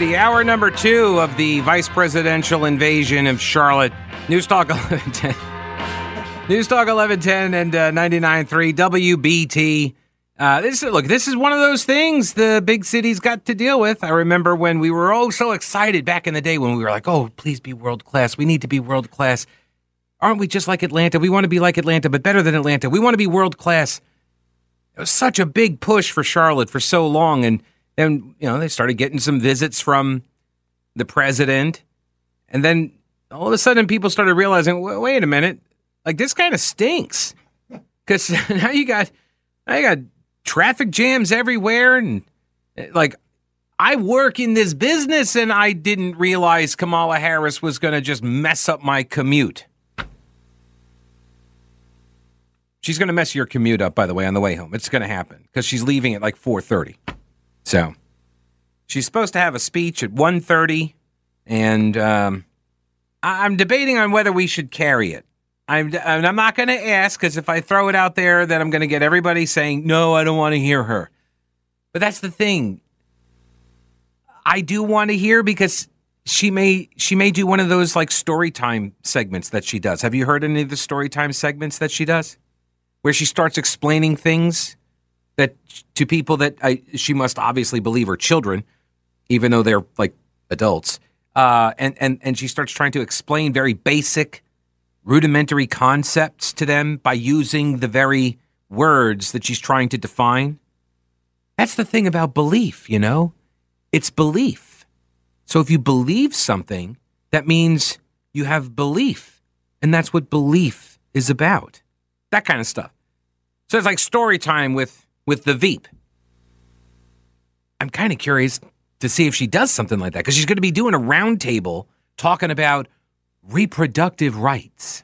City, hour number two of the vice presidential invasion of Charlotte. News Talk 1110. News Talk 1110 and 99.3 WBT. This is one of those things the big city's got to deal with. I remember when we were all so excited back in the day when we were like, oh, please be world class. We need to be world class. Aren't we just like Atlanta? We want to be like Atlanta, but better than Atlanta. We want to be world class. It was such a big push for Charlotte for so long. And then, you know, they started getting some visits from the president. And then all of a sudden people started realizing, wait a minute. Like, this kind of stinks, because now you got traffic jams everywhere, and like, I work in this business, and I didn't realize Kamala Harris was going to just mess up my commute. She's going to mess your commute up, by the way, on the way home. It's going to happen because she's leaving at like 4:30, so she's supposed to have a speech at 1:30, and I'm debating on whether we should carry it. I'm not going to ask, because if I throw it out there, then I'm going to get everybody saying, no, I don't want to hear her. But that's the thing. I do want to hear, because she may do one of those like story time segments that she does. Have you heard any of the story time segments that she does, where she starts explaining things that to people that she must obviously believe are children, even though they're like adults. And she starts trying to explain very basic, rudimentary concepts to them by using the very words that she's trying to define. That's the thing about belief, you know? It's belief. So if you believe something, that means you have belief. And that's what belief is about. That kind of stuff. So it's like story time with the Veep. I'm kind of curious to see if she does something like that, because she's going to be doing a roundtable talking about reproductive rights,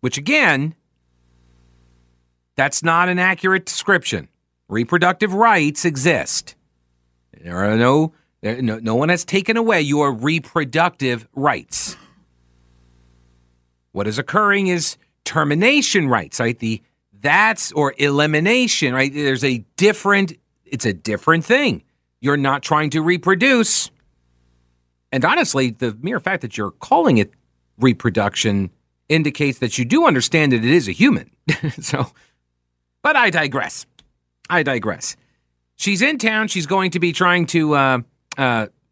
which, again, that's not an accurate description. Reproductive rights exist. There are no one has taken away your reproductive rights. What is occurring is termination rights, right? Or elimination, right? It's a different thing. You're not trying to reproduce. And honestly, the mere fact that you're calling it reproduction indicates that you do understand that it is a human. So, but I digress. She's in town. She's going to be trying to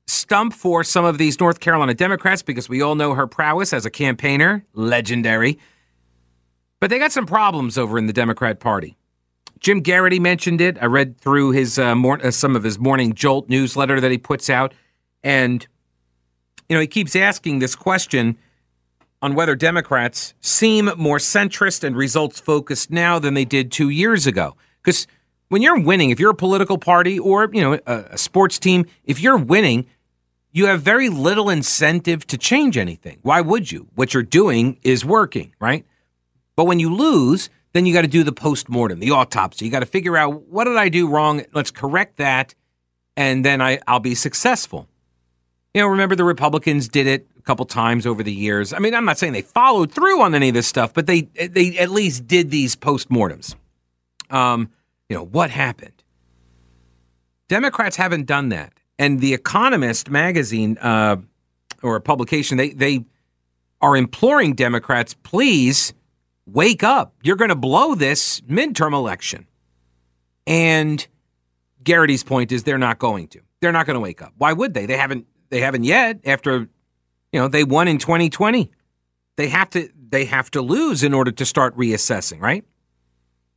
stump for some of these North Carolina Democrats, because we all know her prowess as a campaigner, legendary. But they got some problems over in the Democrat Party. Jim Garrity mentioned it. I read through his some of his Morning Jolt newsletter that he puts out, and you know, he keeps asking this question on whether Democrats seem more centrist and results-focused now than they did 2 years ago. Because when you're winning, if you're a political party or, you know, a sports team, if you're winning, you have very little incentive to change anything. Why would you? What you're doing is working, right? But when you lose, then you got to do the postmortem, the autopsy. You got to figure out, what did I do wrong? Let's correct that, and then I'll be successful. You know, remember the Republicans did it a couple times over the years. I mean, I'm not saying they followed through on any of this stuff, but they at least did these postmortems. You know, what happened? Democrats haven't done that. And The Economist magazine, or a publication, they are imploring Democrats, please wake up. You're going to blow this midterm election. And Garrity's point is they're not going to. They're not going to wake up. Why would they? They haven't yet, after, you know, they won in 2020. They have to lose in order to start reassessing, right?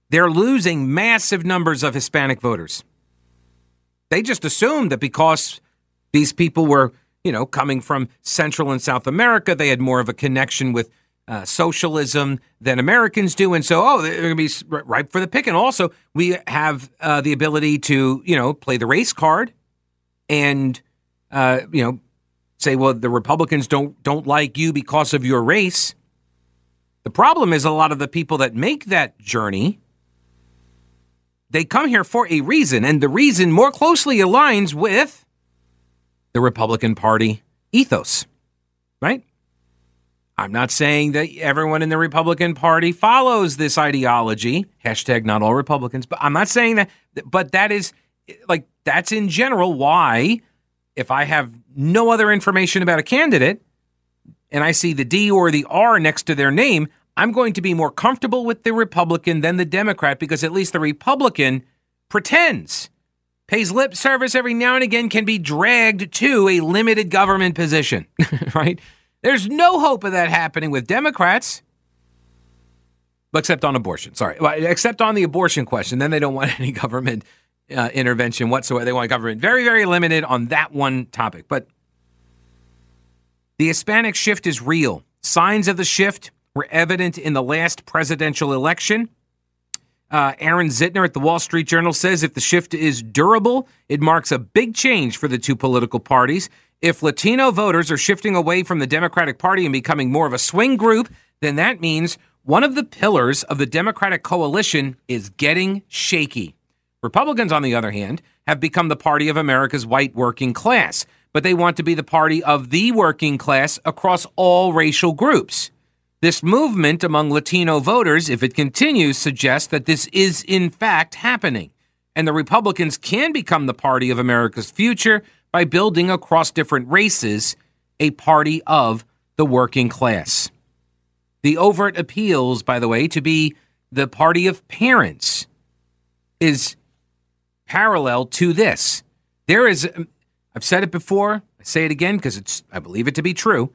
They're losing massive numbers of Hispanic voters. They just assumed that because these people were, you know, coming from Central and South America, they had more of a connection with socialism than Americans do. And so, they're going to be ripe for the pick. And also, we have the ability to, you know, play the race card and, you know, say, well, the Republicans don't like you because of your race. The problem is, a lot of the people that make that journey, they come here for a reason, and the reason more closely aligns with the Republican Party ethos, right? I'm not saying that everyone in the Republican Party follows this ideology, hashtag not all Republicans, but I'm not saying that, but that is, like, that's in general why, if I have no other information about a candidate, and I see the D or the R next to their name, I'm going to be more comfortable with the Republican than the Democrat, because at least the Republican pretends, pays lip service every now and again, can be dragged to a limited government position, right? There's no hope of that happening with Democrats, except on abortion. Sorry, except on the abortion question. Then they don't want any government intervention whatsoever. They want government very, very limited on that one topic. But the Hispanic shift is real. Signs of the shift were evident in the last presidential election. Aaron Zitner at the Wall Street Journal says if the shift is durable, it marks a big change for the two political parties. If Latino voters are shifting away from the Democratic Party and becoming more of a swing group, then that means one of the pillars of the Democratic coalition is getting shaky. Republicans, on the other hand, have become the party of America's white working class, but they want to be the party of the working class across all racial groups. This movement among Latino voters, if it continues, suggests that this is in fact happening, and the Republicans can become the party of America's future by building across different races a party of the working class. The overt appeals, by the way, to be the party of parents is parallel to this. There is, I've said it before, I say it again because I believe it to be true.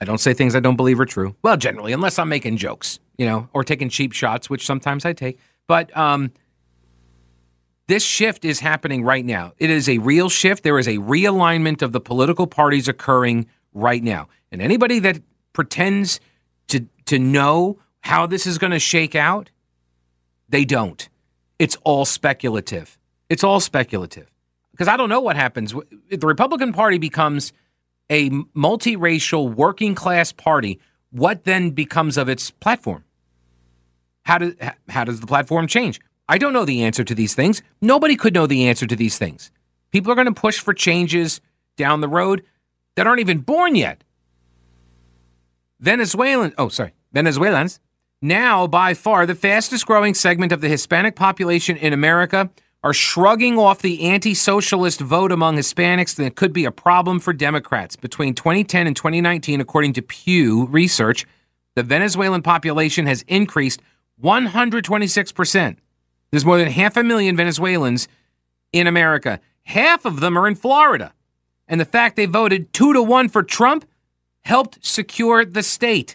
I don't say things I don't believe are true. Well, generally, unless I'm making jokes, or taking cheap shots, which sometimes I take. But this shift is happening right now. It is a real shift. There is a realignment of the political parties occurring right now. And anybody that pretends to know how this is going to shake out, they don't. It's all speculative. It's all speculative. Because I don't know what happens. If the Republican Party becomes a multiracial working class party, what then becomes of its platform? How does the platform change? I don't know the answer to these things. Nobody could know the answer to these things. People are going to push for changes down the road that aren't even born yet. Venezuelans, now by far the fastest growing segment of the Hispanic population in America, are shrugging off the anti-socialist vote among Hispanics that could be a problem for Democrats. Between 2010 and 2019, according to Pew Research, the Venezuelan population has increased 126%. There's more than 500,000 Venezuelans in America. Half of them are in Florida. And the fact they voted 2-1 for Trump helped secure the state.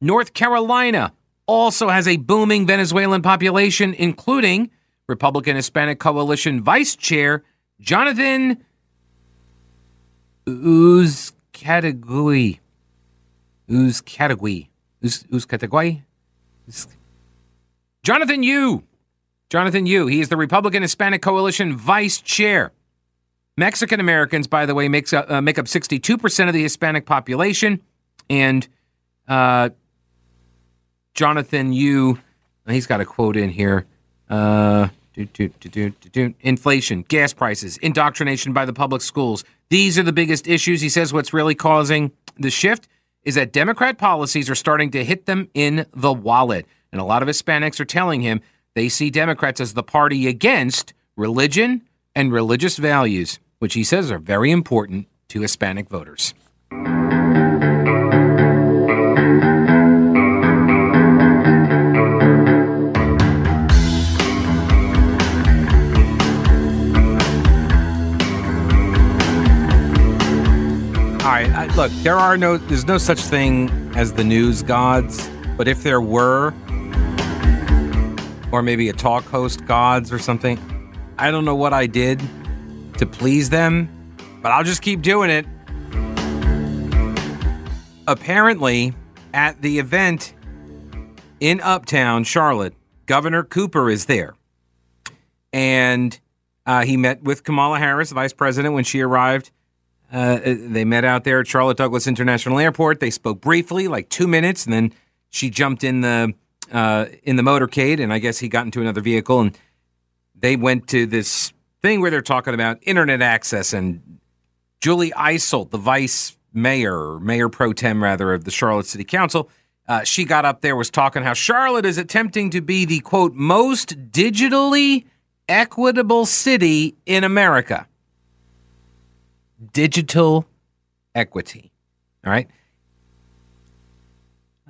North Carolina also has a booming Venezuelan population, including Republican Hispanic Coalition Vice Chair Jonathan Uzcategui. Jonathan Yu. He is the Republican Hispanic Coalition Vice Chair. Mexican Americans, by the way, make up 62% of the Hispanic population, and Jonathan Yu, he's got a quote in here. Inflation, gas prices, indoctrination by the public schools. These are the biggest issues. He says what's really causing the shift is that Democrat policies are starting to hit them in the wallet. And a lot of Hispanics are telling him they see Democrats as the party against religion and religious values, which he says are very important to Hispanic voters. All right, look, there's no such thing as the news gods, but if there were, or maybe a talk host gods or something, I don't know what I did to please them, but I'll just keep doing it. Apparently, at the event in Uptown Charlotte, Governor Cooper is there. And he met with Kamala Harris, vice president, when she arrived. They met out there at Charlotte Douglas International Airport. They spoke briefly, like 2 minutes, and then she jumped in the motorcade, and I guess he got into another vehicle, and they went to this thing where they're talking about internet access, and Julie Isolt, the vice mayor, mayor pro tem, rather, of the Charlotte City Council, she got up there, was talking how Charlotte is attempting to be the, quote, most digitally equitable city in America. digital equity. All right.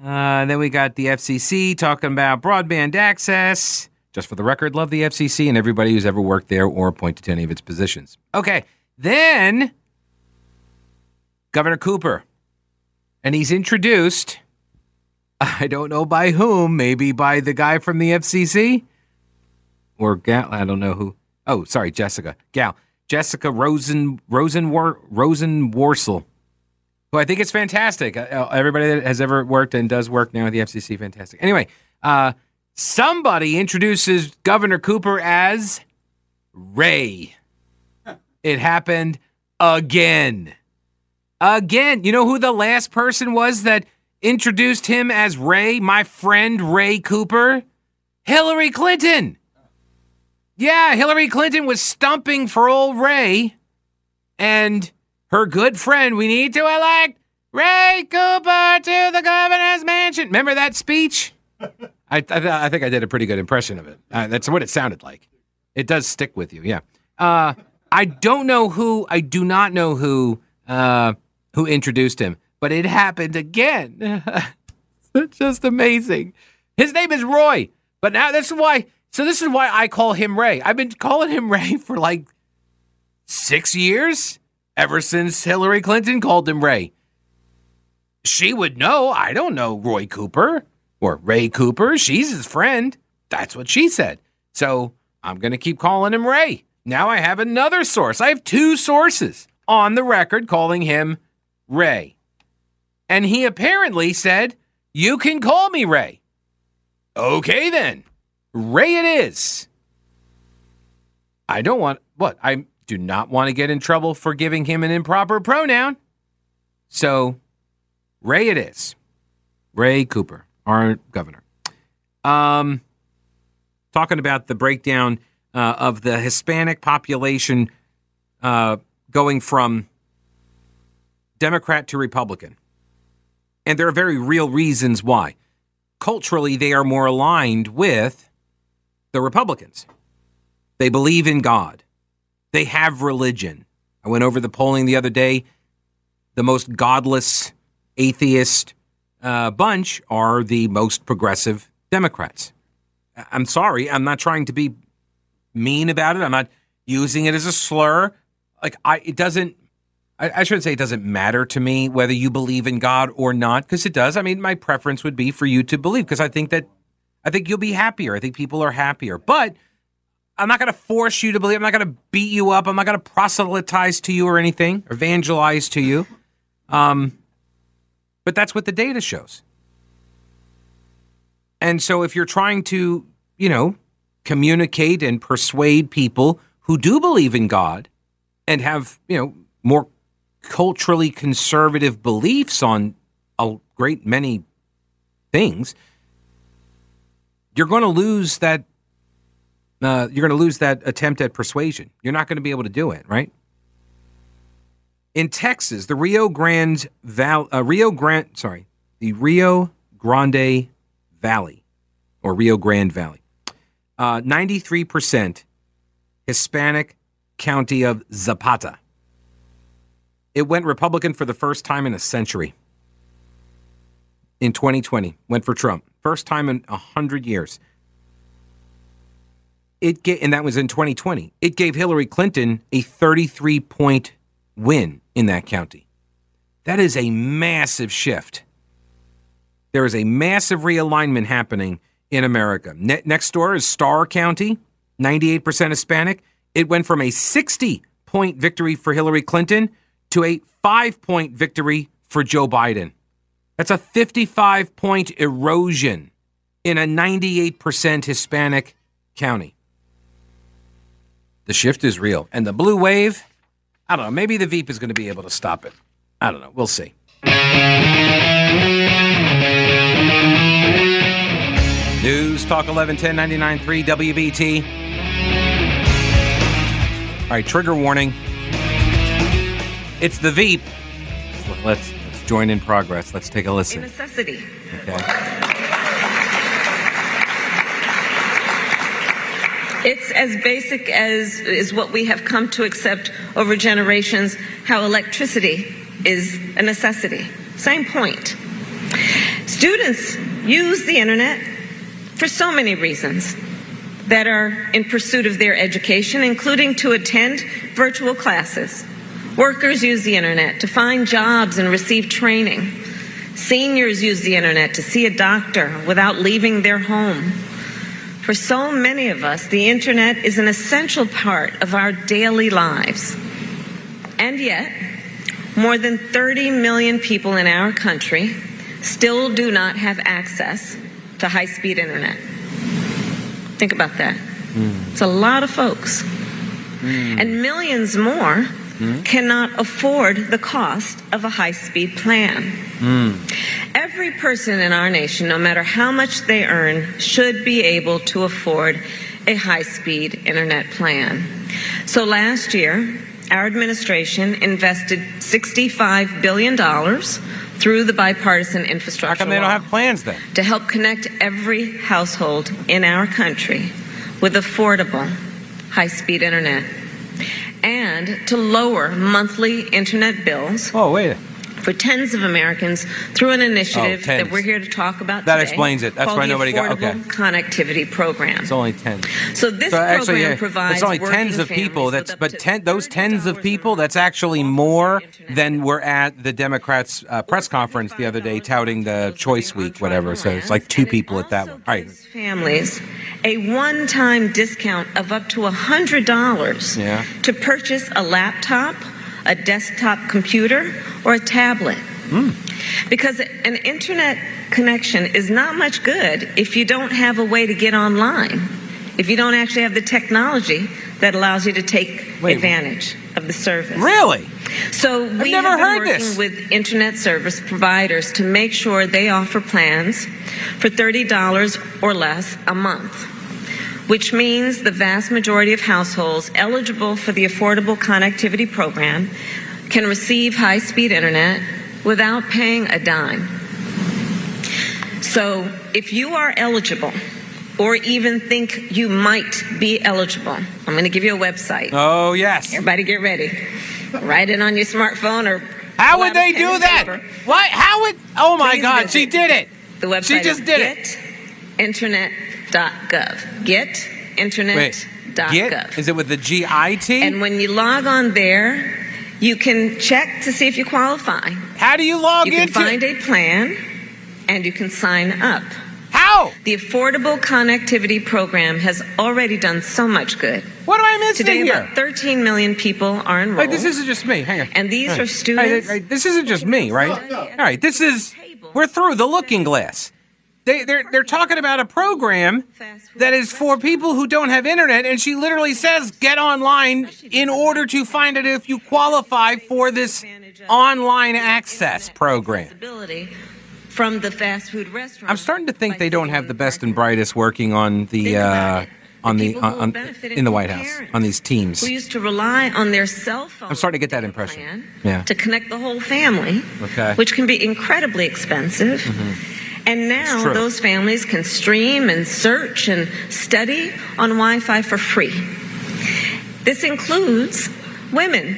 Then we got the FCC talking about broadband access. Just for the record, love the FCC and everybody who's ever worked there or appointed to any of its positions. Okay, then Governor Cooper, and he's introduced, I don't know by whom, maybe by the guy from the FCC or gal, I don't know who. Oh, sorry, Jessica Rosenworcel. Well, I think it's fantastic. Everybody that has ever worked and does work now at the FCC, fantastic. Anyway, somebody introduces Governor Cooper as Ray. It happened again. Again. You know who the last person was that introduced him as Ray? My friend Ray Cooper? Hillary Clinton. Yeah, Hillary Clinton was stumping for old Ray, and her good friend, we need to elect Ray Cooper to the governor's mansion. Remember that speech? I think I did a pretty good impression of it. That's what it sounded like. It does stick with you, yeah. I do not know who introduced him, but it happened again. It's just amazing. His name is Roy, but now this is why I call him Ray. I've been calling him Ray for like 6 years. Ever since Hillary Clinton called him Ray. She would know. I don't know Roy Cooper or Ray Cooper. She's his friend. That's what she said. So I'm going to keep calling him Ray. Now I have another source. I have two sources on the record calling him Ray. And he apparently said, you can call me Ray. Okay, then. Ray it is. I don't want what I do not want to get in trouble for giving him an improper pronoun. So, Ray it is. Ray Cooper, our governor. Talking about the breakdown of the Hispanic population going from Democrat to Republican. And there are very real reasons why. Culturally, they are more aligned with the Republicans. They believe in God. They have religion. I went over the polling the other day. The most godless, atheist bunch are the most progressive Democrats. I'm sorry. I'm not trying to be mean about it. I'm not using it as a slur. I shouldn't say it doesn't matter to me whether you believe in God or not, because it does. I mean, my preference would be for you to believe, because I think you'll be happier. I think people are happier. But I'm not going to force you to believe. I'm not going to beat you up. I'm not going to proselytize to you or anything, evangelize to you. But that's what the data shows. And so if you're trying to, communicate and persuade people who do believe in God and have, more culturally conservative beliefs on a great many things, you're going to lose that attempt at persuasion. You're not going to be able to do it, right? In Texas, the Rio Grande Valley, 93% Hispanic county of Zapata. It went Republican for the first time in a century. In 2020, went for Trump. First time in 100 years. And that was in 2020. It gave Hillary Clinton a 33-point win in that county. That is a massive shift. There is a massive realignment happening in America. Next door is Starr County, 98% Hispanic. It went from a 60-point victory for Hillary Clinton to a 5-point victory for Joe Biden. That's a 55-point erosion in a 98% Hispanic county. The shift is real. And the blue wave, I don't know, maybe the Veep is going to be able to stop it. I don't know. We'll see. News Talk 1110 99.3 WBT. All right, trigger warning. It's the Veep. Let's join in progress. Let's take a listen. A necessity. Okay. It's as basic as is what we have come to accept over generations, how electricity is a necessity. Same point. Students use the internet for so many reasons that are in pursuit of their education, including to attend virtual classes. Workers use the internet to find jobs and receive training. Seniors use the internet to see a doctor without leaving their home. For so many of us, the internet is an essential part of our daily lives. And yet, more than 30 million people in our country still do not have access to high-speed internet. Think about that. It's a lot of folks. And millions more cannot afford the cost of a high-speed plan. Every person in our nation, no matter how much they earn, should be able to afford a high-speed internet plan. So last year, our administration invested $65 billion through the bipartisan infrastructure law. How come they don't have plans then? To help connect every household in our country with affordable high-speed internet and to lower monthly internet bills for tens of Americans through an initiative that we're here to talk about today. That explains it. That's why nobody got connectivity program. It's only 10. So this program provides it's only tens of people. That's but those tens of people. That's actually more than were at the Democrats' press conference the other day, touting the Choice Week, whatever. So it's like two people at that one. All right. Families, a one-time discount of up to $100 to purchase a laptop, a desktop computer, or a tablet. Because an internet connection is not much good if you don't have a way to get online, if you don't actually have the technology that allows you to take advantage of the service. Really? So we have been working with internet service providers to make sure they offer plans for $30 or less a month, which means the vast majority of households eligible for the Affordable Connectivity Program can receive high-speed internet without paying a dime. So if you are eligible, or even think you might be eligible, I'm going to give you a website. Oh, yes. Everybody get ready. Write it on your smartphone or... How would they do that? Why? How would... Oh, my God. She did it. The website she just did it. GetInternet.gov. GetInternet.gov. Is it with the G-I-T? And when you log on there, you can check to see if you qualify. How do you log in? You can find a plan, and you can sign up. How? The Affordable Connectivity Program has already done so much good. What am I missing here? Today, about 13 million people are enrolled. Wait, this isn't just me. Hang on. And these are students. This isn't just me, right? No. All right, this is, we're through the looking glass. They're talking about a program that is for people who don't have internet, and she literally says, get online in order to find it if you qualify for this online access program. From the fast food restaurant. I'm starting to think they don't have the best and brightest working in the White House on these teams. We used to rely on their cell phone. I'm starting to get that impression. Yeah. To connect the whole family, which can be incredibly expensive. And now those families can stream and search and study on Wi-Fi for free. This includes women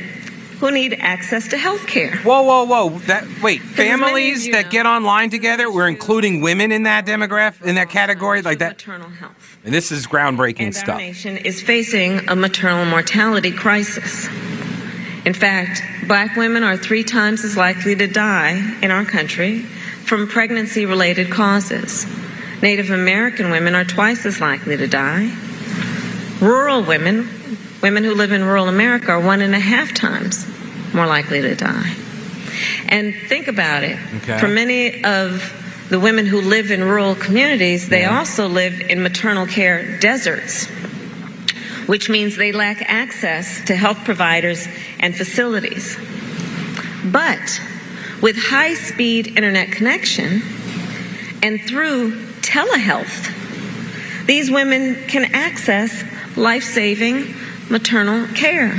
who need access to health care. Families that get online together, we're including women in that demographic, in that category, like that? Maternal health. And this is groundbreaking stuff. Our nation is facing a maternal mortality crisis. In fact, black women are 3 times as likely to die in our country from pregnancy-related causes. Native American women are 2x as likely to die. Rural women, women who live in rural America, are 1.5 times more likely to die. And think about it. For many of the women who live in rural communities, they also live in maternal care deserts, which means they lack access to health providers and facilities. But with high-speed internet connection and through telehealth, these women can access life-saving maternal care.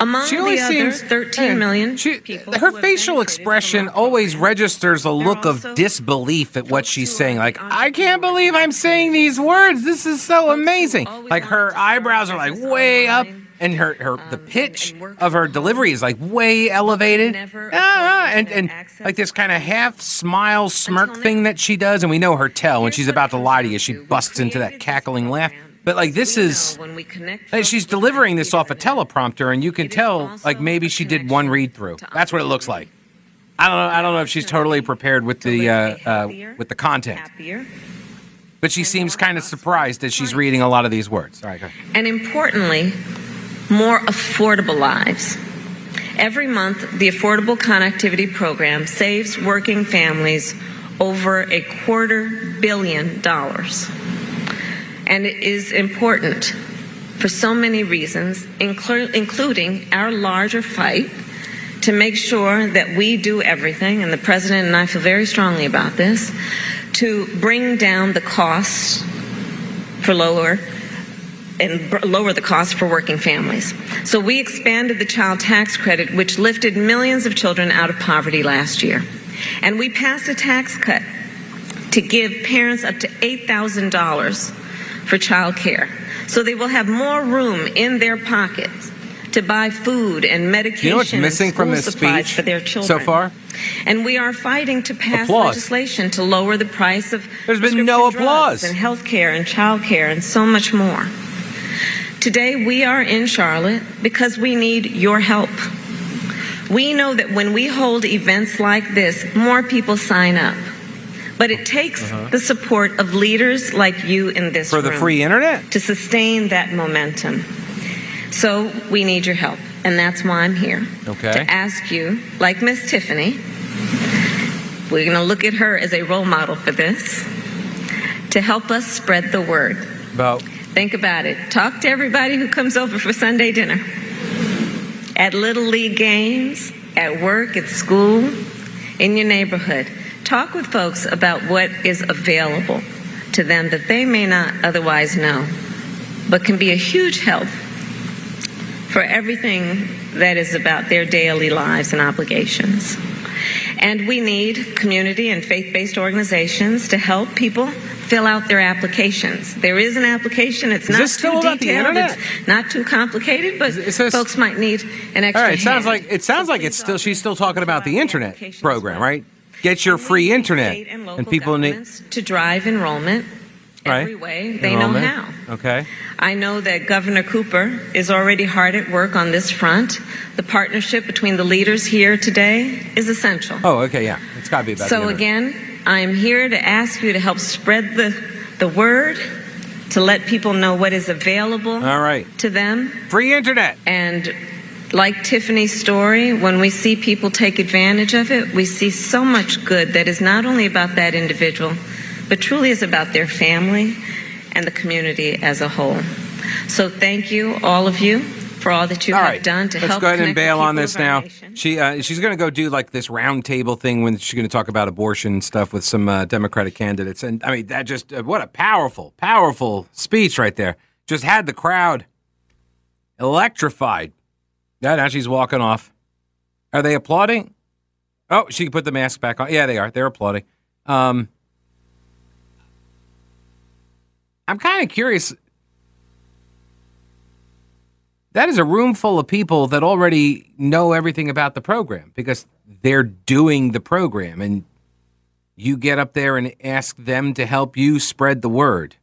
Among she the other 13 million people. Her facial expression always registers a look of disbelief at what she's saying. Like, I can't believe I'm saying these words. This is so amazing. Like, her eyebrows are like way up. And the pitch of her delivery is like way elevated. And like this kind of half smile smirk thing that she does. And we know her tell when she's about to lie to you, she busts into that cackling laugh. But like this is, she's delivering this off a teleprompter, and you can tell like maybe she did one read through. That's what it looks like. I don't know if she's totally prepared with the content. But she seems kind of surprised that she's reading a lot of these words. All right, go ahead. And importantly, more affordable lives. Every month, the Affordable Connectivity Program saves working families over $250 million. And it is important for so many reasons, including our larger fight to make sure that we do everything, and the President and I feel very strongly about this, to bring down the costs for lower the cost for working families. So we expanded the child tax credit, which lifted millions of children out of poverty last year. And we passed a tax cut to give parents up to $8,000 for child care. So they will have more room in their pockets to buy food and medication, you know what's missing from this speech for their children so far? And we are fighting to pass legislation to lower the price of drugs and health care and child care and so much more. Today we are in Charlotte because we need your help. We know that when we hold events like this, more people sign up. But it takes the support of leaders like you in this room. For the free internet? To sustain that momentum. So we need your help, and that's why I'm here. Okay. To ask you, like Miss Tiffany, we're going to look at her as a role model for this, to help us spread the word. Think about it. Talk to everybody who comes over for Sunday dinner. At Little League games, at work, at school, in your neighborhood. Talk with folks about what is available to them that they may not otherwise know, but can be a huge help for everything that is about their daily lives and obligations. And we need community and faith-based organizations to help people fill out their applications. There is an application. It's not too detailed. It's not too complicated, but folks might need an extra. All right, it sounds like it's still she's talking about the internet program, right? Get your free internet, and people need to drive enrollment. Every way they know how. Okay. I know that Governor Cooper is already hard at work on this front. The partnership between the leaders here today is essential. Oh, okay, yeah. It's got to be about So again, I'm here to ask you to help spread the word, to let people know what is available to them. Free internet. And like Tiffany's story, when we see people take advantage of it, we see so much good that is not only about that individual, but truly is about their family and the community as a whole. So thank you, all of you, for all that you have done to help. Let's go ahead and bail on this now. She's going to go do like this roundtable thing when she's going to talk about abortion and stuff with some Democratic candidates. And I mean, that just what a powerful, powerful speech right there. Just had the crowd electrified. Now she's walking off. Are they applauding? Oh, she can put the mask back on. Yeah, they are. They're applauding. I'm kind of curious. That is a room full of people that already know everything about the program because they're doing the program, and you get up there and ask them to help you spread the word.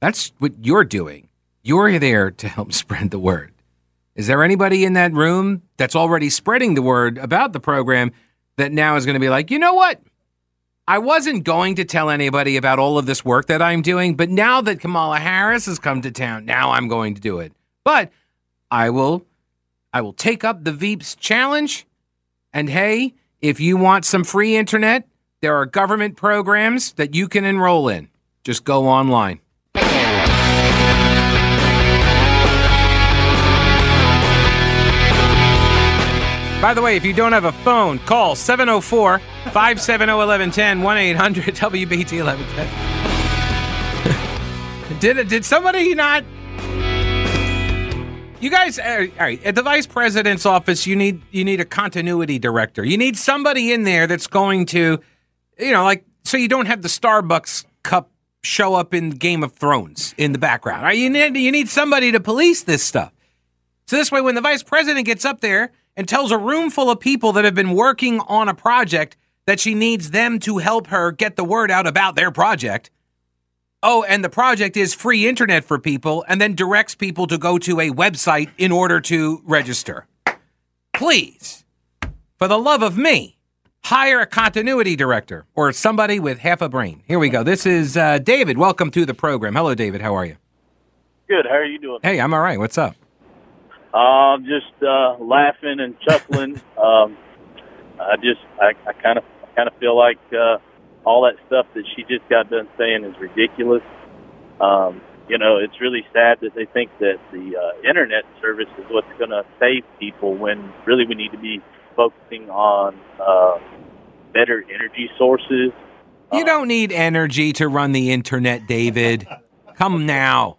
That's what you're doing. You're there to help spread the word. Is there anybody in that room that's already spreading the word about the program that now is going to be like, you know what? I wasn't going to tell anybody about all of this work that I'm doing, but now that Kamala Harris has come to town, now I'm going to do it. But I will take up the Veeps challenge. And hey, if you want some free internet, there are government programs that you can enroll in. Just go online. By the way, if you don't have a phone, call 704-570-1110, 1-800-WBT-1110. Did somebody not? You guys, all right, at the vice president's office, you need a continuity director. You need somebody in there that's going to, you know, like, so you don't have the Starbucks cup show up in Game of Thrones in the background. Right? You need somebody to police this stuff. So this way, when the vice president gets up there and tells a room full of people that have been working on a project that she needs them to help her get the word out about their project. Oh, and the project is free internet for people, and then directs people to go to a website in order to register. Please, for the love of me, hire a continuity director or somebody with half a brain. Here we go. This is David. Welcome to the program. Hello, David. How are you? Good. How are you doing? Hey, I'm all right. What's up? Just laughing and chuckling. I kind of feel like all that stuff that she just got done saying is ridiculous. You know, it's really sad that they think that the internet service is what's going to save people when really we need to be focusing on better energy sources. You don't need energy to run the internet, David. Come now.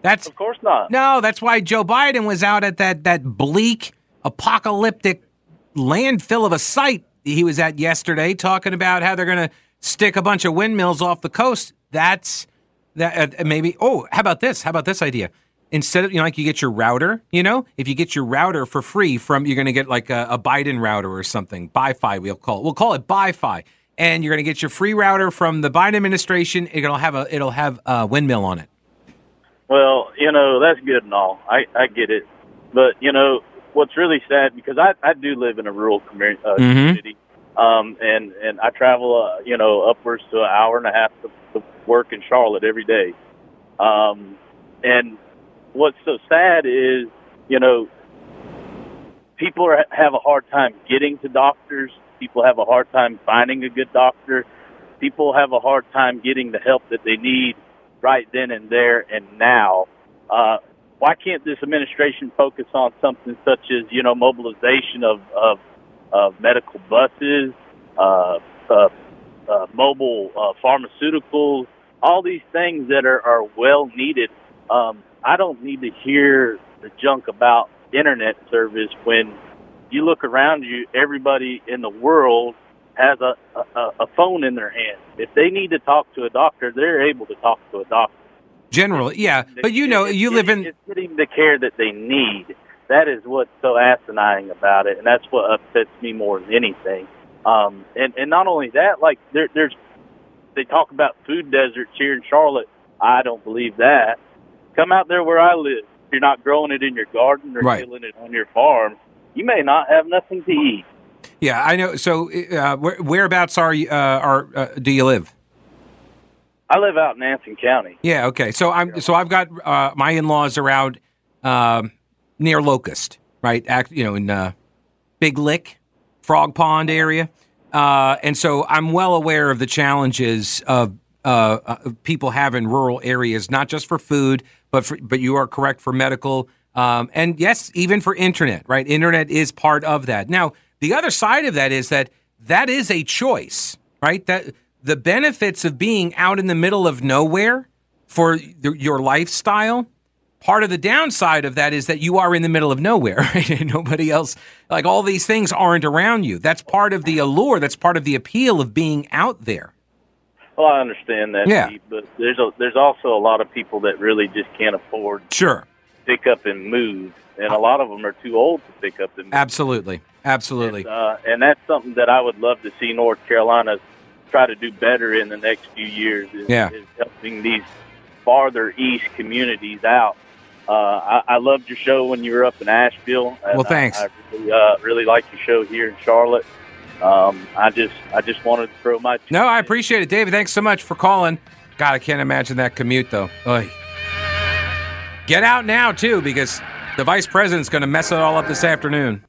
That's of course not. No, that's why Joe Biden was out at that bleak, apocalyptic landfill of a site he was at yesterday, talking about how they're going to stick a bunch of windmills off the coast. Maybe. Oh, how about this? How about this idea? Instead of, you know, like you get your router, you know, if you get your router for free from, you're going to get like a Biden router or something. Bi-Fi, we'll call it. We'll call it Bi-Fi. And you're going to get your free router from the Biden administration. It'll have a windmill on it. Well, you know, that's good and all. I get it. But, you know, what's really sad, because I do live in a rural community, and I travel, you know, upwards to an hour and a half to work in Charlotte every day. And what's so sad is, you know, people have a hard time getting to doctors. People have a hard time finding a good doctor. People have a hard time getting the help that they need right then and there and now. Why can't this administration focus on something such as, you know, mobilization of medical buses, mobile pharmaceuticals, all these things that are well needed? I don't need to hear the junk about internet service when you look around you, everybody in the world has a phone in their hand. If they need to talk to a doctor, they're able to talk to a doctor. Generally, yeah, but you know, you live in... It's getting the care that they need. That is what's so asinine about it, and that's what upsets me more than anything. And not only that, like, they talk about food deserts here in Charlotte. I don't believe that. Come out there where I live. If you're not growing it in your garden or killing it on your farm, you may not have nothing to eat. Yeah, I know. So whereabouts do you live? I live out in Anson County. Yeah, okay. So I've got my in-laws are out near Locust, right? You know, in Big Lick, Frog Pond area, and so I'm well aware of the challenges of people have in rural areas, not just for food, but you are correct, for medical, and yes, even for internet. Right, internet is part of that. Now, the other side of that is that is a choice, right? That. The benefits of being out in the middle of nowhere for your lifestyle, part of the downside of that is that you are in the middle of nowhere, right? And nobody else, like all these things aren't around you. That's part of the allure. That's part of the appeal of being out there. Well, I understand that, yeah. Steve, but there's also a lot of people that really just can't afford to pick up and move, and a lot of them are too old to pick up and move. Absolutely. And that's something that I would love to see North Carolina's try to do better in the next few years is helping these farther east communities out. I loved your show when you were up in Asheville. Well, thanks. I really like your show here in Charlotte. I just wanted to throw my... No, I appreciate it, David. Thanks so much for calling. God, I can't imagine that commute, though. Oy. Get out now, too, because the vice president's going to mess it all up this afternoon.